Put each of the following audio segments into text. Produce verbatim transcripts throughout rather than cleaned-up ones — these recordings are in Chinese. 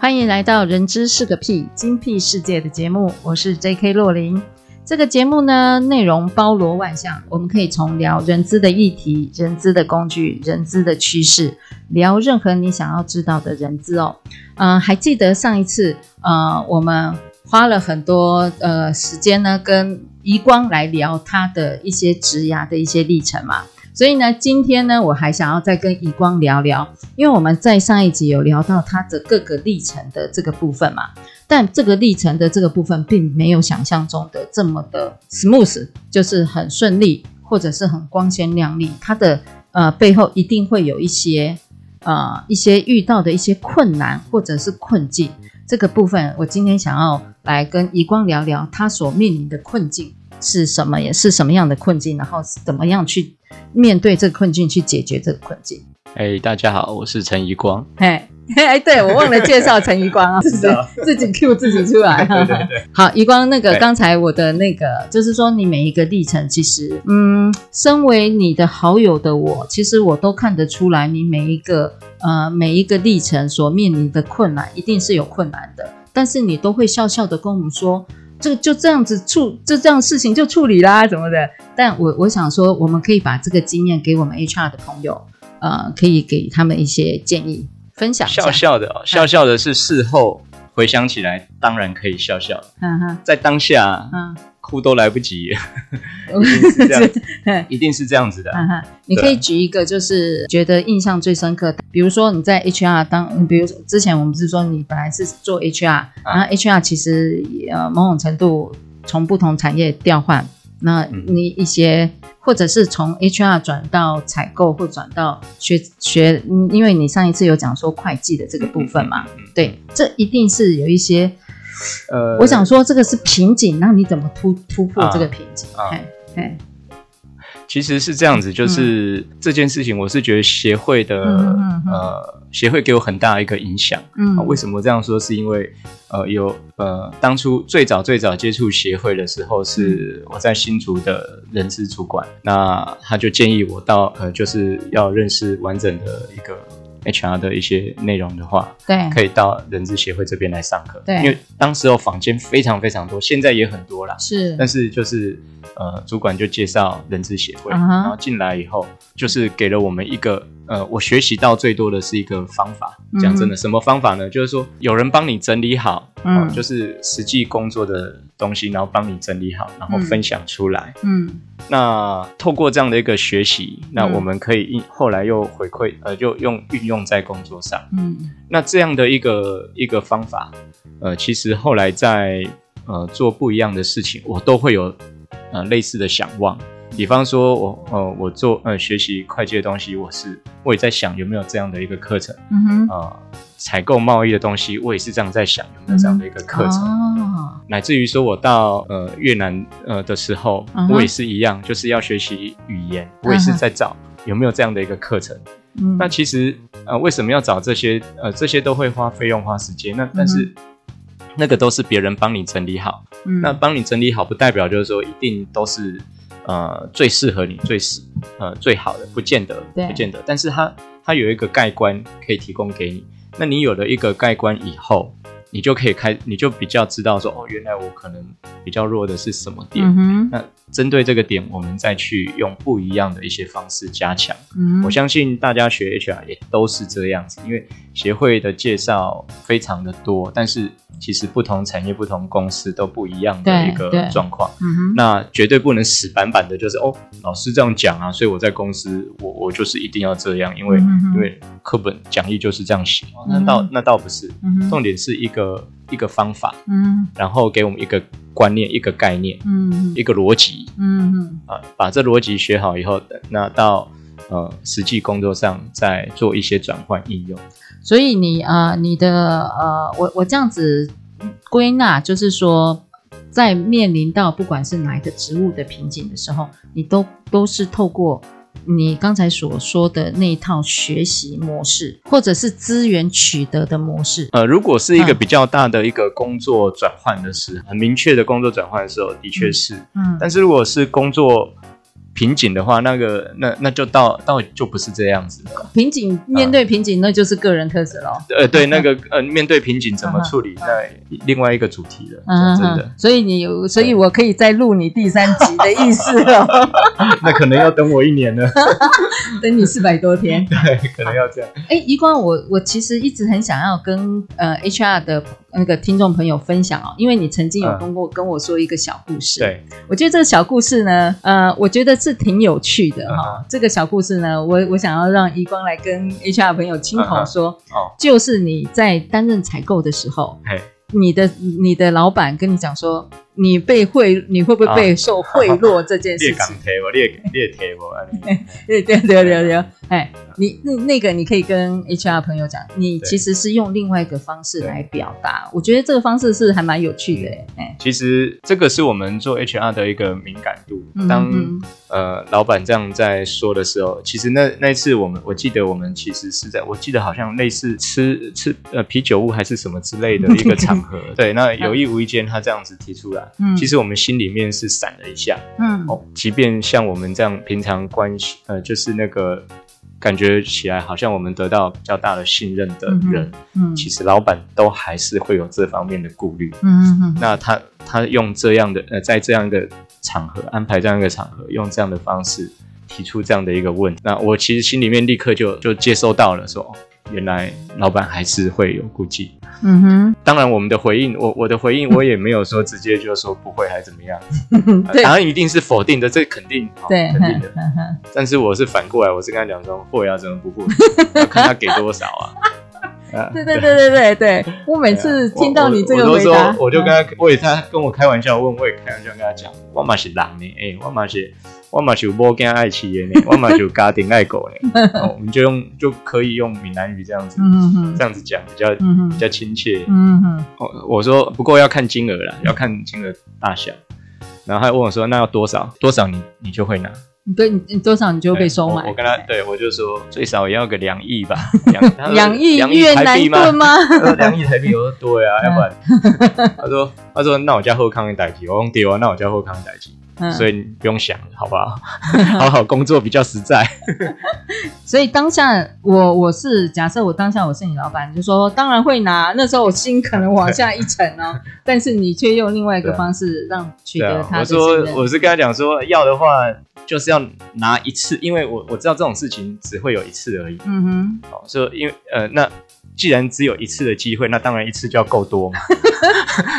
欢迎来到人资是个屁精辟世界的节目，我是 J K 洛琳。这个节目呢，内容包罗万象，我们可以从聊人资的议题、人资的工具、人资的趋势，聊任何你想要知道的人资哦。呃、还记得上一次呃，我们花了很多呃时间呢，跟宜光来聊他的一些职涯的一些历程嘛。所以呢，今天呢，我还想要再跟宜光聊聊，因为我们在上一集有聊到他的各个历程的这个部分嘛，但这个历程的这个部分并没有想象中的这么的 smooth， 就是很顺利或者是很光鲜亮丽，他的呃背后一定会有一些呃一些遇到的一些困难或者是困境。这个部分我今天想要来跟宜光聊聊他所面临的困境是什么，也是什么样的困境，然后怎么样去面对这个困境，去解决这个困境。哎，大家好，我是陈宜光。哎哎，对，我忘了介绍陈宜光啊，自己自己 Q 自己出来。对对对。好，宜光，那个刚才我的那个，就是说你每一个历程，其实，嗯，身为你的好友的我，其实我都看得出来，你每一个呃每一个历程所面临的困难，一定是有困难的，但是你都会笑笑的跟我们说。就, 就这样子处就这样事情就处理啦，怎么的？但我我想说，我们可以把这个经验给我们 H R 的朋友，呃，可以给他们一些建议，分享一下。笑笑的、哦，笑笑的是事后回想起来，当然可以笑笑的。嗯、啊、在当下，嗯、啊，哭都来不及，一定是这样，一定是这样子的。嗯、啊、你可以举一个，就是觉得印象最深刻的，比如说你在 H R 当，比如之前我们是说你本来是做 H R，、啊、然后 H R 其实呃某种程度从不同产业调换，那你一些、嗯、或者是从 H R 转到采购或转到学学，因为你上一次有讲说会计的这个部分嘛，嗯、对，这一定是有一些呃，我想说这个是瓶颈，那你怎么 突, 突破这个瓶颈？啊啊其实是这样子，就是、嗯、这件事情，我是觉得协会的、嗯嗯嗯、呃，协会给我很大一个影响。嗯、啊，为什么这样说？是因为呃，有呃，当初最早最早接触协会的时候，是我在新竹的人事主管，那他就建议我到呃，就是要认识完整的一个 H R 的一些内容的话，对，可以到人事协会这边来上课。对，因为当时候坊间非常非常多，现在也很多啦。是，但是就是。呃，主管就介绍人资协会， uh-huh. 然后进来以后，就是给了我们一个呃，我学习到最多的是一个方法。嗯、讲真的，什么方法呢？就是说有人帮你整理好，嗯，呃、就是实际工作的东西，然后帮你整理好，然后分享出来。嗯，那透过这样的一个学习，嗯、那我们可以后来又回馈，呃，就用运用在工作上。嗯，那这样的一个一个方法，呃，其实后来在呃做不一样的事情，我都会有。呃，类似的想望，比方说我，呃，我做呃学习会计的东西，我是我也在想有没有这样的一个课程，嗯哼，呃，采购贸易的东西，我也是这样在想有没有这样的一个课程，嗯、乃至于说我到呃越南呃的时候，嗯，我也是一样，就是要学习语言，我也是在找有没有这样的一个课程。嗯、那其实呃为什么要找这些呃这些都会花费用花时间，那但是。嗯那个都是别人帮你整理好，嗯、那帮你整理好不代表就是说一定都是呃最适合你、最适呃最好的，不见得，不见得。但是它它有一个概观可以提供给你，那你有了一个概观以后，你就可以开，你就比较知道说哦，原来我可能比较弱的是什么点。嗯、那针对这个点，我们再去用不一样的一些方式加强。嗯、我相信大家学 H R 也都是这样子，因为协会的介绍非常的多，但是。其实不同产业、不同公司都不一样的一个状况，嗯、那绝对不能死板板的，就是哦，老师这样讲啊，所以我在公司我我就是一定要这样，因为、嗯、因为课本讲义就是这样写，嗯、那倒那倒不是，嗯，重点是一个一个方法，嗯，然后给我们一个观念、一个概念，嗯，一个逻辑，嗯嗯，啊，把这逻辑学好以后，那到呃实际工作上再做一些转换应用。所以你啊、呃，你的呃，我我这样子归纳就是说，在面临到不管是哪一个职务的瓶颈的时候，你都都是透过你刚才所说的那一套学习模式，或者是资源取得的模式。呃，如果是一个比较大的一个工作转换的时候，嗯、很明确的工作转换的时候，的确是。嗯，但是如果是工作瓶颈的话，那个那那就到到就不是这样子了。瓶颈面对瓶颈，那就是个人特色喽。呃，对，那个呃，面对瓶颈怎么处理，那另外一个主题了。嗯，真的。所以你，所以我可以再录你第三集的意思了。那可能要等我一年了，等你四百多天。对，可能要这样。哎，宜光，我我其实一直很想要跟呃 H R 的那个听众朋友分享哦，因为你曾经有跟我、嗯、跟我说一个小故事。对，我觉得这个小故事呢，呃，我觉得。是挺有趣的、哦 uh-huh. 这个小故事呢， 我, 我想要让宜光来跟 H R 朋友亲口说、uh-huh. oh. 就是你在担任采购的时候、hey. 你的你的老板跟你讲说你被贿，你会不会被受贿赂这件事情？啊、你会港提我，你会提我。对对对对对，哎，你那那个你可以跟 H R 朋友讲，你其实是用另外一个方式来表达，我觉得这个方式是还蛮有趣的、嗯哎。其实这个是我们做 H R 的一个敏感度，当、嗯、呃老板这样在说的时候，其实那那一次我们我记得我们其实是在，我记得好像类似吃吃呃啤酒屋还是什么之类的一个场合，对，那有意无意间他这样子提出来。嗯、其实我们心里面是闪了一下，嗯、哦，即便像我们这样平常关系，呃，就是那个感觉起来好像我们得到比较大的信任的人，嗯嗯、其实老板都还是会有这方面的顾虑，嗯嗯，那他他用这样的呃，在这样一个场合安排这样一个场合，用这样的方式提出这样的一个问题，那我其实心里面立刻就就接收到了，说原来老板还是会有顾忌。嗯哼，当然我们的回应，我我的回应我也没有说直接就说不会还怎么样，对，当然一定是否定的，这肯定，对，肯定的。但是我是反过来，我是跟他讲说会啊，怎么不会？要看他给多少啊。啊、对对对对对对，我每次听到你这个回答， 我, 我, 我就跟他，我也他跟我开玩笑，问我也开玩笑跟他讲，我也是人呢，哎，我也是，我也是有母囝爱饲的呢，我也是有家庭爱顾的，我们就用就可以用闽南语这样子，这样子讲比较、嗯、比较亲切。嗯哼，我说不过要看金额啦，要看金额大小，然后他问我说那要多少？多少你你就会拿。对，你多少你就会被收买。我, 我跟他，对，我就说最少也要个两亿吧，两两亿越南盾吗？两亿台币，我说对啊，要不然他说他说那我家后康的代志，我用丢啊，那我家后康的代志。所以你不用想，好不好？好好工作比较实在。所以当下我我是假设我当下我是你老板，就说当然会拿。那时候我心可能往下一层哦，但是你却用另外一个方式让取得他的信任。我说我是跟他讲说，要的话就是要拿一次，因为我我知道这种事情只会有一次而已。嗯哼，好、哦，所以因为呃那。既然只有一次的机会，那当然一次就要够多嘛，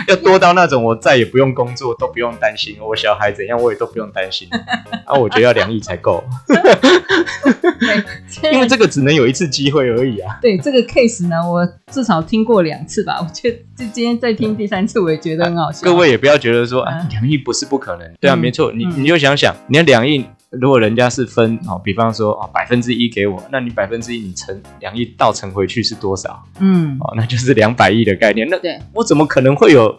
要多到那种我再也不用工作，都不用担心我小孩怎样，我也都不用担心。啊，我觉得要两亿才够，因为这个只能有一次机会而已啊。对这个 case 呢，我至少听过两次吧，我觉得今天再听第三次，我也觉得很好笑。啊、各位也不要觉得说啊，两亿不是不可能，对啊，嗯、没错，你你就想想，你要两亿。如果人家是分、哦、比方说百分之一给我，那你百分之一你乘两亿倒乘回去是多少？嗯，哦、那就是两百亿的概念。那对我怎么可能会有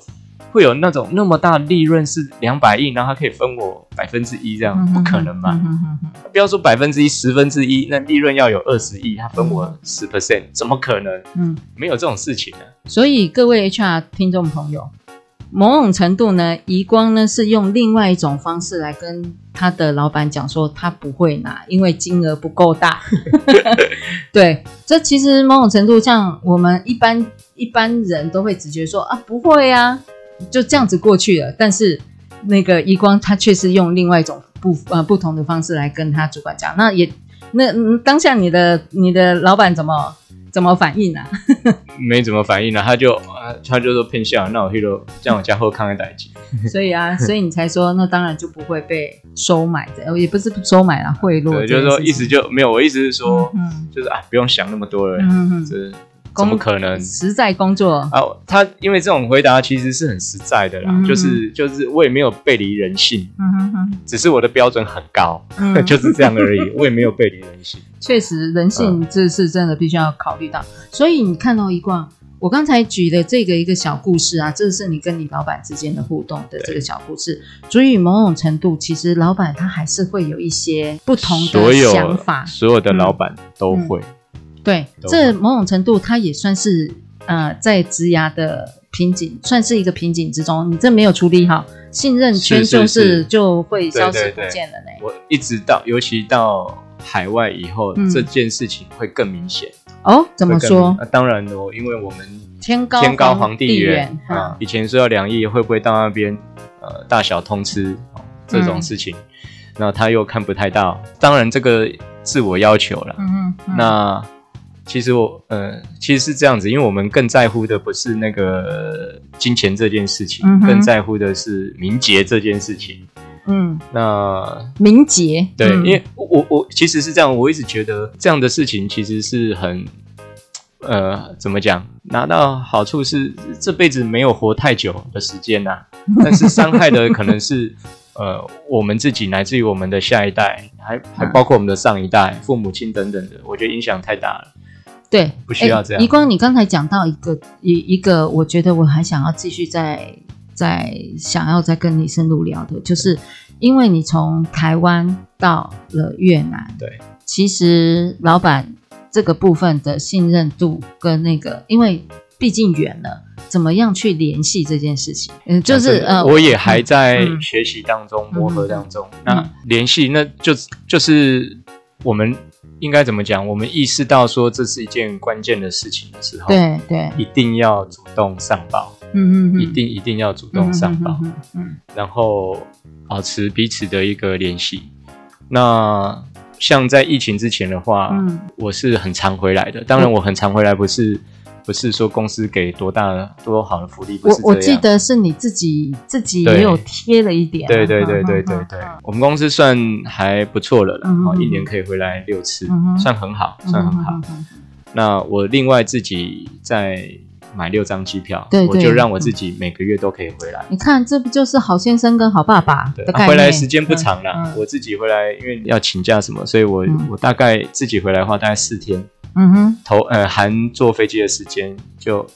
会有那种那么大利润是两百亿，然后他可以分我百分之一这样、嗯？不可能嘛！嗯嗯、不要说百分之一，十分之一，那利润要有二十亿，他分我十 percent， 怎么可能？嗯，没有这种事情呢、啊。所以各位 H R 听众朋友。某种程度呢，宜光呢是用另外一种方式来跟他的老板讲说他不会拿，因为金额不够大。对，这其实某种程度像我们一般一般人都会直觉说啊不会啊，就这样子过去了。但是那个宜光他确实用另外一种不呃不同的方式来跟他主管讲，那也那、嗯、当下你的你的老板怎么？怎么反应啊？没怎么反应啊，他就他就说骗笑，那我去了，这样我家后康的代志。所以啊，所以你才说，那当然就不会被收买的，也不是收买啦，贿赂。对，就是说意思就没有，我意思是说，嗯嗯就是啊，不用想那么多了，嗯嗯就是怎么可能实在工作啊？他因为这种回答其实是很实在的啦，嗯、就是就是我也没有背离人性，嗯哼哼，只是我的标准很高，嗯、就是这样而已。我也没有背离人性，确实人性这是真的必须要考虑到。嗯、所以你看到一贯我刚才举的这个一个小故事啊，这是你跟你老板之间的互动的这个小故事，所以某种程度其实老板他还是会有一些不同的想法，所有, 所有的老板都会。嗯嗯对，这某种程度它也算是呃在职涯的瓶颈，算是一个瓶颈之中。你这没有处理好，信任圈就是是是是就会消失不见了呢。我一直到尤其到海外以后，嗯、这件事情会更明显。哦，怎么说？啊、当然哦，因为我们天高天高皇帝远啊，以前说要两亿，会不会到那边呃大小通吃、哦、这种事情？那、嗯、他又看不太到，当然这个自我要求了。嗯嗯，那。其实我呃，其实是这样子，因为我们更在乎的不是那个金钱这件事情，嗯、更在乎的是名节这件事情。嗯，那名节对，嗯、因为我我其实是这样，我一直觉得这样的事情其实是很呃，怎么讲？拿到好处是这辈子没有活太久的时间呐、啊，但是伤害的可能是。呃，我们自己乃至于我们的下一代，还还包括我们的上一代、父母亲等等的，我觉得影响太大了。对，不需要这样。宜光，你刚才讲到一个一一个，我觉得我还想要继续再再想要再跟你深入聊的，就是因为你从台湾到了越南，对，其实老板这个部分的信任度跟那个，因为毕竟远了。怎么样去联系这件事情？嗯，就是呃，我也还在学习当中、嗯、磨合当中。嗯、那联系，那就就是我们应该怎么讲？我们意识到说这是一件关键的事情的时候，对对，一定要主动上报。嗯嗯，一定一定要主动上报。嗯, 嗯, 嗯，然后保持彼此的一个联系。那像在疫情之前的话，嗯、我是很常回来的。当然，我很常回来不是。不是说公司给多大多好的福利，不是这样。我我记得是你自己自己也有贴了一点、啊。对对对对对对，嗯、我们公司算还不错了啦、嗯哦，一年可以回来六次，嗯、算很好，嗯、算很好、嗯。那我另外自己再买六张机票，对对我就让我自己每个月都可以回来。你看，这不就是好先生跟好爸爸的概念？对啊、回来时间不长啦、嗯嗯，我自己回来因为要请假什么，所以我、嗯、我大概自己回来的话，大概四天。嗯哼，头呃，含坐飞机的时间就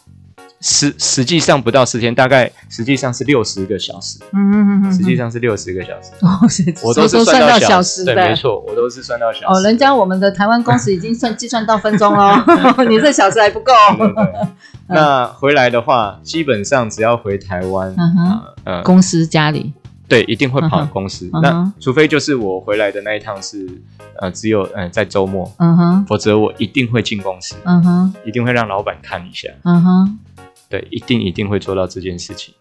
实实际上不到四天，大概实际上是六十个小时。嗯哼哼哼，实际上是六十个小时。哦，我都是算到小时的。对，没错，我都是算到小时。哦，人家我们的台湾公司已经算计算到分钟喽，你这小时还不够。对对对那回来的话，基本上只要回台湾，嗯呃、公司家里。对，一定会跑公司。Uh-huh. 那除非就是我回来的那一趟是，呃，只有嗯、呃、在周末，嗯哼，否则我一定会进公司，嗯哼，一定会让老板看一下，嗯哼，对，一定一定会做到这件事情。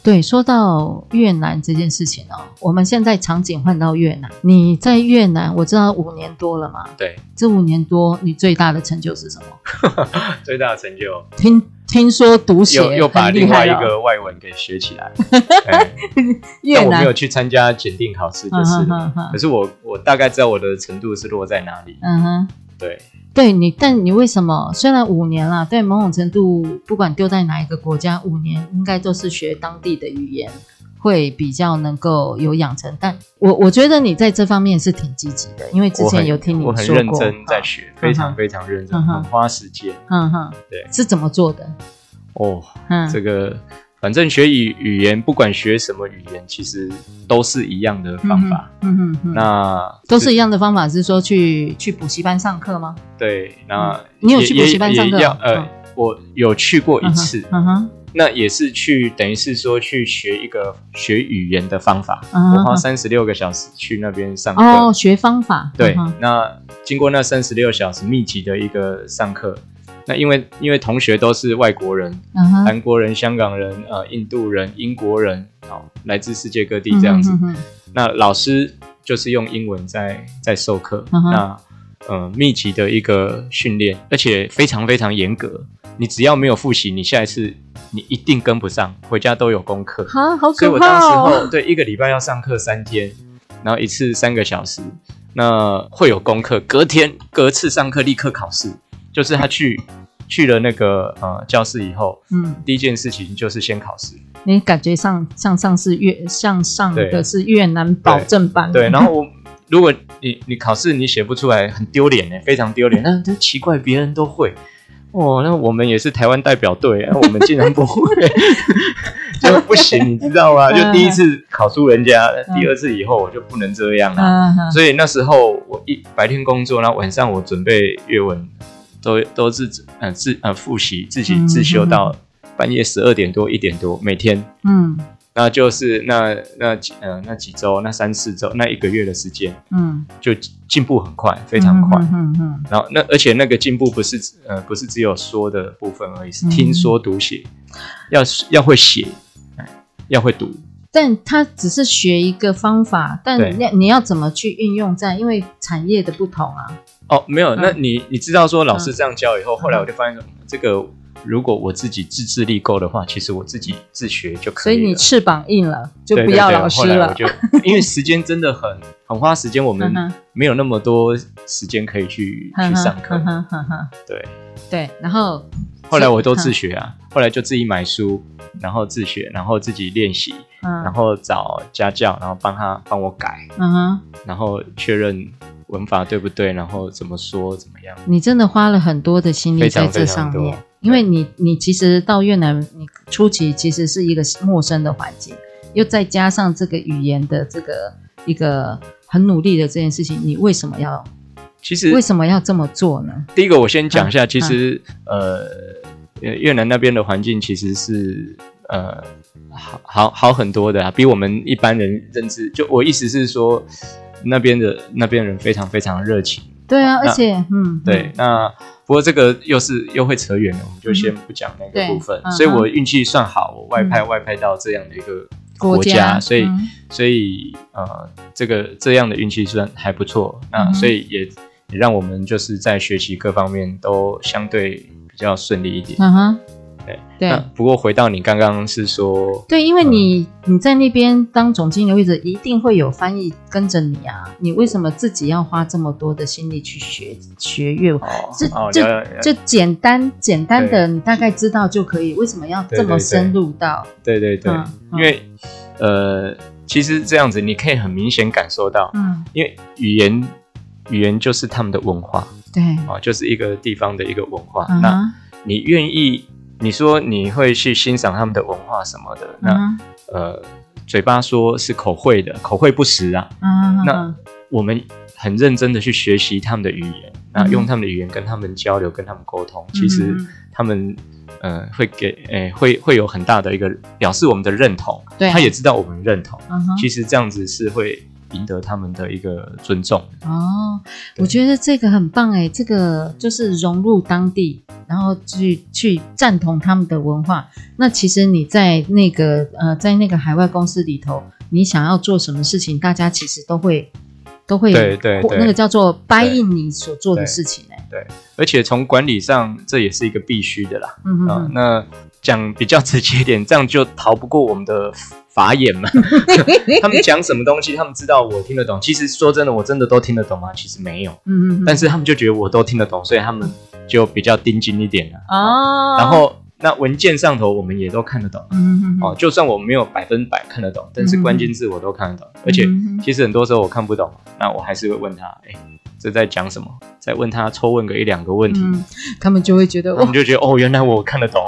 对，说到越南这件事情哦，我们现在场景换到越南，你在越南，我知道五年多了嘛，对，这五年多你最大的成就是什么？最大的成就听。听说读写又又把另外一个外文给学起来，越南但我没有去参加检定考试就是了。Uh-huh-huh. 可是我我大概知道我的程度是落在哪里。嗯哼，对对，你但你为什么虽然五年啦，对某种程度不管丢在哪一个国家，五年应该都是学当地的语言会比较能够有养成。但我我觉得你在这方面是挺积极的，因为之前有听你说过，我很认真在学，非常非常认真，嗯、很花时间。嗯哼、嗯，对，是怎么做的？哦，嗯、这个反正学语语言，不管学什么语言，其实都是一样的方法。嗯哼，嗯哼那都是一样的方法，是说去去补习班上课吗？对，那、嗯、你有去补习班上课？呃、嗯，我有去过一次。嗯哼。嗯哼那也是去，等于是说去学一个学语言的方法。Uh-huh. 我花三十六个小时去那边上课。哦、oh, ，学方法。对， uh-huh. 那经过那三十六小时密集的一个上课，那因为因为同学都是外国人，韩、uh-huh. 国人、香港人、呃、印度人、英国人，哦，来自世界各地这样子。Uh-huh. 那老师就是用英文在在授课。Uh-huh. 那呃，密集的一个训练，而且非常非常严格。你只要没有复习，你下一次你一定跟不上，回家都有功课。啊，好可怕哦！所以我当时候对一个礼拜要上课三天，然后一次三个小时，那会有功课。隔天隔次上课立刻考试，就是他去去了那个呃教室以后，嗯，第一件事情就是先考试。你感觉上上上是越向上的是越南保证班，对。对，然后我如果你你考试你写不出来，很丢脸哎，非常丢脸。那这奇怪，别人都会。哦，那我们也是台湾代表队，啊，我们竟然不会，就不行，你知道吗？就第一次考出人家，第二次以后我就不能这样了，啊。所以那时候我一白天工作，然后晚上我准备阅文，都都是呃自呃复习，自己自修到半夜十二点多一点多，每天。嗯，那就是那那几呃那几周，那三四周，那一个月的时间，嗯，就进步很快，非常快。嗯嗯嗯。然后那而且那个进步不是呃不是只有说的部分而已，是听说读写，嗯，要要会写，要会读。但他只是学一个方法，但你你要怎么去运用在？因为产业的不同啊。哦，没有，嗯，那你你知道说老师这样教以后，嗯，后来我就发现这个。如果我自己自制力够的话，其实我自己自学就可以了。所以你翅膀硬了，就不要老师了。对对对，后来我就因为时间真的很很花时间，我们没有那么多时间可以去去上课。对对，然后后来我都自学啊，后来就自己买书，然后自学，然后自己练习，嗯，然后找家教，然后帮他帮我改，嗯，然后确认文法对不对，然后怎么说怎么样。你真的花了很多的心力在这上面。因为你你其实到越南，你初期其实是一个陌生的环境，又再加上这个语言的这个一个很努力的这件事情，你为什么要其实为什么要这么做呢？第一个我先讲一下，啊，其实，啊，呃越南那边的环境其实是呃好好好很多的，啊，比我们一般人认知，就我意思是说那边的那边人非常非常热情。对啊，而且嗯对嗯那。不过这个又是又会扯远了，我们就先不讲那个部分，嗯，所以我运气算好，我外派，嗯，外派到这样的一个国家，国家所以，嗯，所以呃这个这样的运气算还不错，那，嗯，所以也也让我们就是在学习各方面都相对比较顺利一点。嗯哼，对对。那不过回到你刚刚是说，对，因为你，嗯，你在那边当总经理位置，一定会有翻译跟着你啊，你为什么自己要花这么多的心力去学学越文？这这这简单简单的，你大概知道就可以，为什么要这么深入到？对对 对， 对， 对， 对，嗯，因为，嗯，呃，其实这样子你可以很明显感受到，嗯，因为语言语言就是他们的文化，对，哦，就是一个地方的一个文化，嗯，那你愿意。你说你会去欣赏他们的文化什么的，嗯，那呃，嘴巴说是口惠的，口惠不实啊，嗯。那我们很认真的去学习他们的语言，那，嗯，用他们的语言跟他们交流，跟他们沟通，嗯，其实他们呃会给诶、欸、会会有很大的一个表示我们的认同，对，他也知道我们认同，嗯，其实这样子是会赢得他们的一个尊重。哦，我觉得这个很棒哎，这个就是融入当地，然后去去赞同他们的文化。那其实你在那个呃，在那个海外公司里头，你想要做什么事情，大家其实都会都会对对对，那个叫做 buy in 你所做的事情哎。对，而且从管理上，这也是一个必须的啦。嗯嗯，呃。那讲比较直接一点，这样就逃不过我们的法眼嘛。他们讲什么东西，他们知道我听得懂。其实说真的，我真的都听得懂吗？其实没有。嗯嗯。但是他们就觉得我都听得懂，所以他们就比较盯紧一点了。哦。然后那文件上头我们也都看得懂。嗯嗯。哦，就算我没有百分百看得懂，但是关键字我都看得懂。嗯，而且其实很多时候我看不懂，那我还是会问他，哎，这在讲什么？再问他抽问个一两个问题，嗯，他们就会觉得，他们就觉得 哦, 哦，原来我看得懂，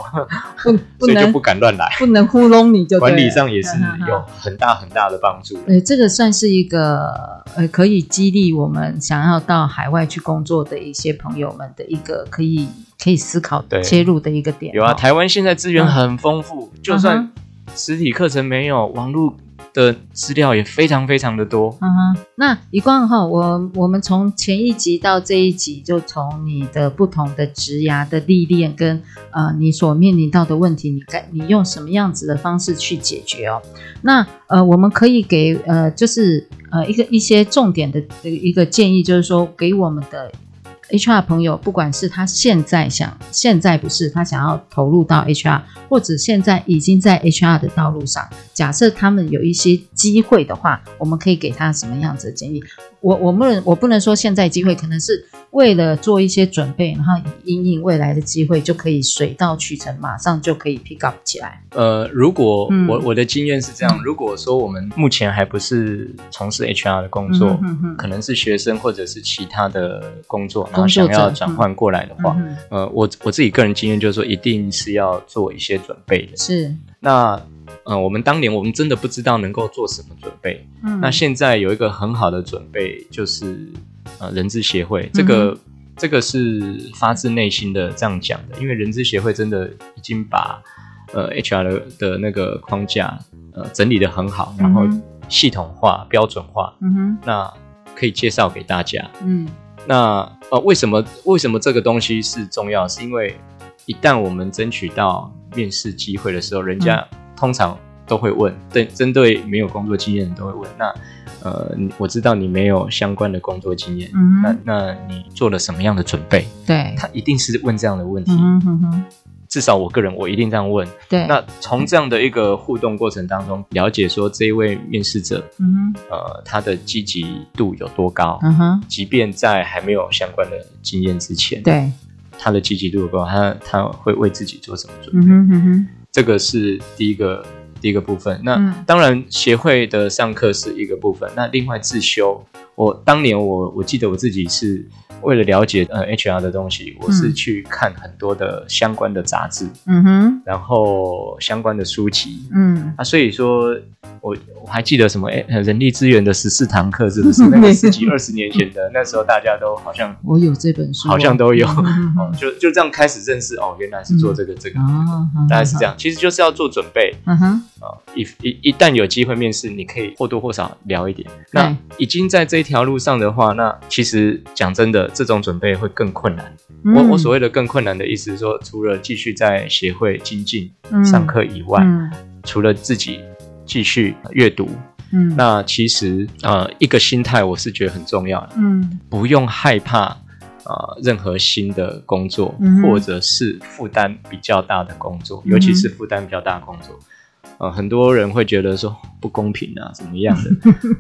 所以就不敢乱来，不能糊弄你就对了。管理上也是有很大很大的帮助。对，这个算是一个呃，可以激励我们想要到海外去工作的一些朋友们的一个可以可以思考切入的一个点。有啊，台湾现在资源很丰富，嗯，就算实体课程没有，网络的资料也非常非常的多。嗯哼，那一贯哈，我我们从前一集到这一集，就从你的不同的职涯的历练跟呃你所面临到的问题，你该你用什么样子的方式去解决哦？那呃，我们可以给呃就是呃一个一些重点的一个建议，就是说给我们的 H R 朋友，不管是他现在想现在不是他想要投入到 H R， 或者现在已经在 H R 的道路上，假设他们有一些机会的话，我们可以给他什么样子的建议？我我不能我不能说现在机会，可能是为了做一些准备，然后因应未来的机会就可以水到渠成，马上就可以 pick up 起来。呃，如果、嗯、我我的经验是这样，如果说我们目前还不是从事 H R 的工作，嗯哼嗯哼，可能是学生或者是其他的工作，然后想要转换过来的话，嗯嗯、呃，我我自己个人经验就是说，一定是要做一些准备的。是，那。嗯、呃，我们当年我们真的不知道能够做什么准备。嗯，那现在有一个很好的准备，就是呃人资协会，这个、嗯、这个是发自内心的这样讲的，因为人资协会真的已经把呃 H R 的, 的那个框架呃整理得很好，然后系统化、嗯、标准化，嗯哼，那可以介绍给大家。嗯，那呃为什么为什么这个东西是重要？是因为一旦我们争取到面试机会的时候，人家、嗯。通常都会问，对，针对没有工作经验的都会问。那，呃，我知道你没有相关的工作经验，嗯、那那你做了什么样的准备？对，他一定是问这样的问题。嗯哼哼，至少我个人我一定这样问。对，那从这样的一个互动过程当中，了解说这一位面试者，嗯、呃，他的积极度有多高？嗯哼，即便在还没有相关的经验之前，对，他的积极度有多高？他他会为自己做什么准备？嗯哼哼。这个是第一个第一个部分。那、嗯、当然，协会的上课是一个部分。那另外自修，我当年我我记得我自己是为了了解呃 H R 的东西，我是去看很多的相关的杂志，嗯哼，然后相关的书籍，嗯啊，所以说我我还记得什么人力资源的十四堂课，是不是那个十几二十年前的？那时候大家都好像我有这本书、啊，好像都有，嗯哦、就就这样开始认识哦，原来是做这个、嗯、这个，哦、大概是这样、嗯。其实就是要做准备，嗯哼，哦、一一一旦有机会面试，你可以或多或少聊一点。嗯、那已经在这一条路上的话，那其实讲真的。这种准备会更困难。嗯、我, 我所谓的更困难的意思是说，除了继续在协会精进、嗯、上课以外、嗯，除了自己继续阅读，嗯、那其实呃，一个心态我是觉得很重要的。嗯、不用害怕、呃、任何新的工作、嗯，或者是负担比较大的工作，嗯、尤其是负担比较大的工作。呃，很多人会觉得说不公平啊，怎么样的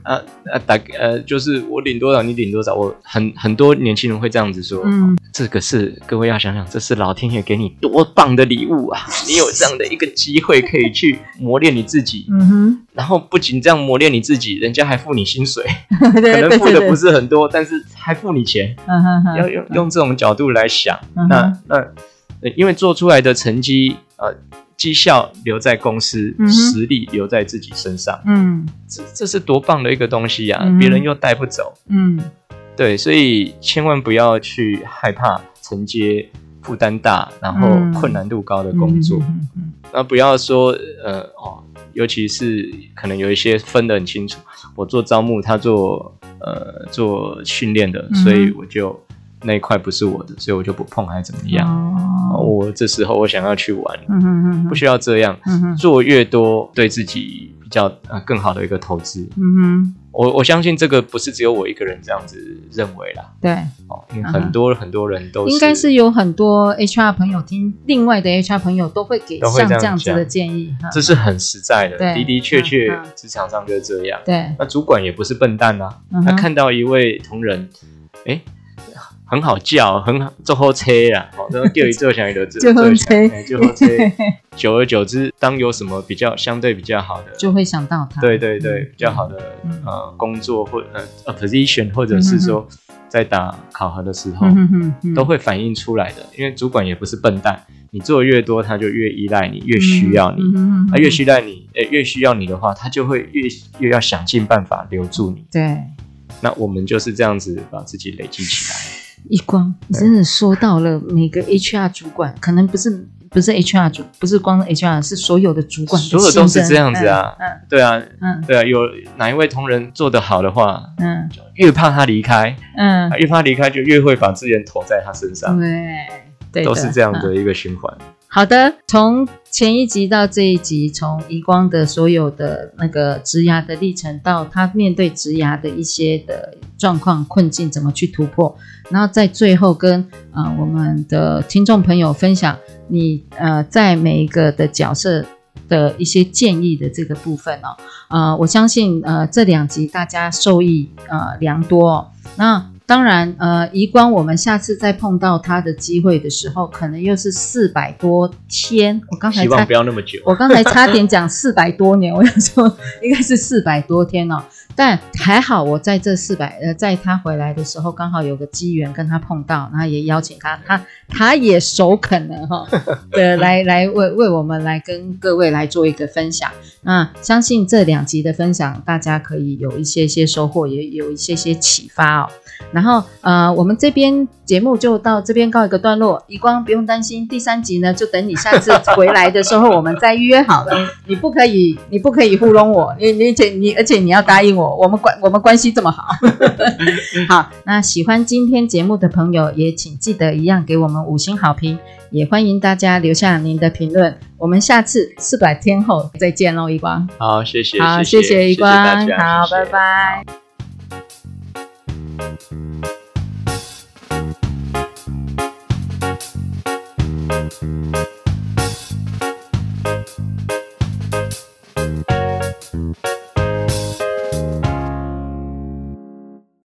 啊啊打呃，就是我领多少你领多少，我很很多年轻人会这样子说，嗯，这个是各位要想想，这是老天爷给你多棒的礼物啊！你有这样的一个机会可以去磨练你自己，嗯哼，然后不仅这样磨练你自己，人家还付你薪水，可能付的不是很多，但是还付你钱，嗯哼哼，要用用这种角度来想，嗯、那那、呃、因为做出来的成绩呃。绩效留在公司、嗯，实力留在自己身上。嗯，这这是多棒的一个东西啊、嗯！别人又带不走。嗯，对，所以千万不要去害怕承接负担大，然后困难度高的工作。嗯嗯，那不要说呃哦，尤其是可能有一些分得很清楚，我做招募，他做呃做训练的、嗯，所以我就。那一块不是我的，所以我就不碰，还怎么样？哦、我这时候我想要去玩，嗯、哼哼不需要这样、嗯、做越多，对自己比较、呃、更好的一个投资。嗯哼，我我相信这个不是只有我一个人这样子认为啦。对，哦、因为很多、嗯、很多人都是应该是有很多 H R 朋友听，另外的 H R 朋友都会给像这样子的建议，这是很实在的，的的确确，职场上就是这样。对，那主管也不是笨蛋啊，嗯、他看到一位同仁，哎。很好叫，很好做好车啦，好、哦，然后钓鱼做下来的做做下来，做好车。久而久之，当有什么比较相对比较好的，就会想到他。对对对，嗯、比较好的、嗯、呃工作或呃 position， 或者是说、嗯、在打考核的时候、嗯哼哼，都会反映出来的。因为主管也不是笨蛋，你做越多，他就越依赖你，越需要你。嗯、哼哼啊，越需要你、欸，越需要你的话，他就会越越要想尽办法留住你。对。那我们就是这样子把自己累积起来。一光，你真的说到了每个 H R 主管，可能不是不是 H R 主，不是光 H R， 是所有的主管的，所有都是这样子啊。嗯，对啊，嗯，对啊，有哪一位同仁做得好的话，嗯，越怕他离开，嗯，越怕离开就越会把资源投在他身上。对，对，都是这样的一个循环。嗯，好的，从前一集到这一集，从一光的所有的那个职涯的历程，到他面对职涯的一些的状况困境，怎么去突破，然后在最后跟呃我们的听众朋友分享，你呃在每一个的角色的一些建议的这个部分哦，呃，我相信呃这两集大家受益呃良多哦。那当然，呃，移光我们下次再碰到他的机会的时候，可能又是四百多天。我刚才希望不要那么久。我刚才差点讲四百多年，我想说应该是四百多天哦。但还好，我在这四百呃，在他回来的时候，刚好有个机缘跟他碰到，然后也邀请他，他他也首肯了哈、哦，对，来来为为我们来跟各位来做一个分享。那相信这两集的分享，大家可以有一些些收获，也有一些些启发哦。然后呃，我们这边节目就到这边告一个段落。移光不用担心，第三集呢就等你下次回来的时候我们再约好了。你不可以，你不可以糊弄我，你你且你而且你要答应我，我们关我们关系这么好。好，那喜欢今天节目的朋友也请记得一样给我们五星好评，也欢迎大家留下您的评论。我们下次四百天后再见喽，移光。好，谢谢，好，谢谢移光，谢谢好，谢谢拜拜。Thank you.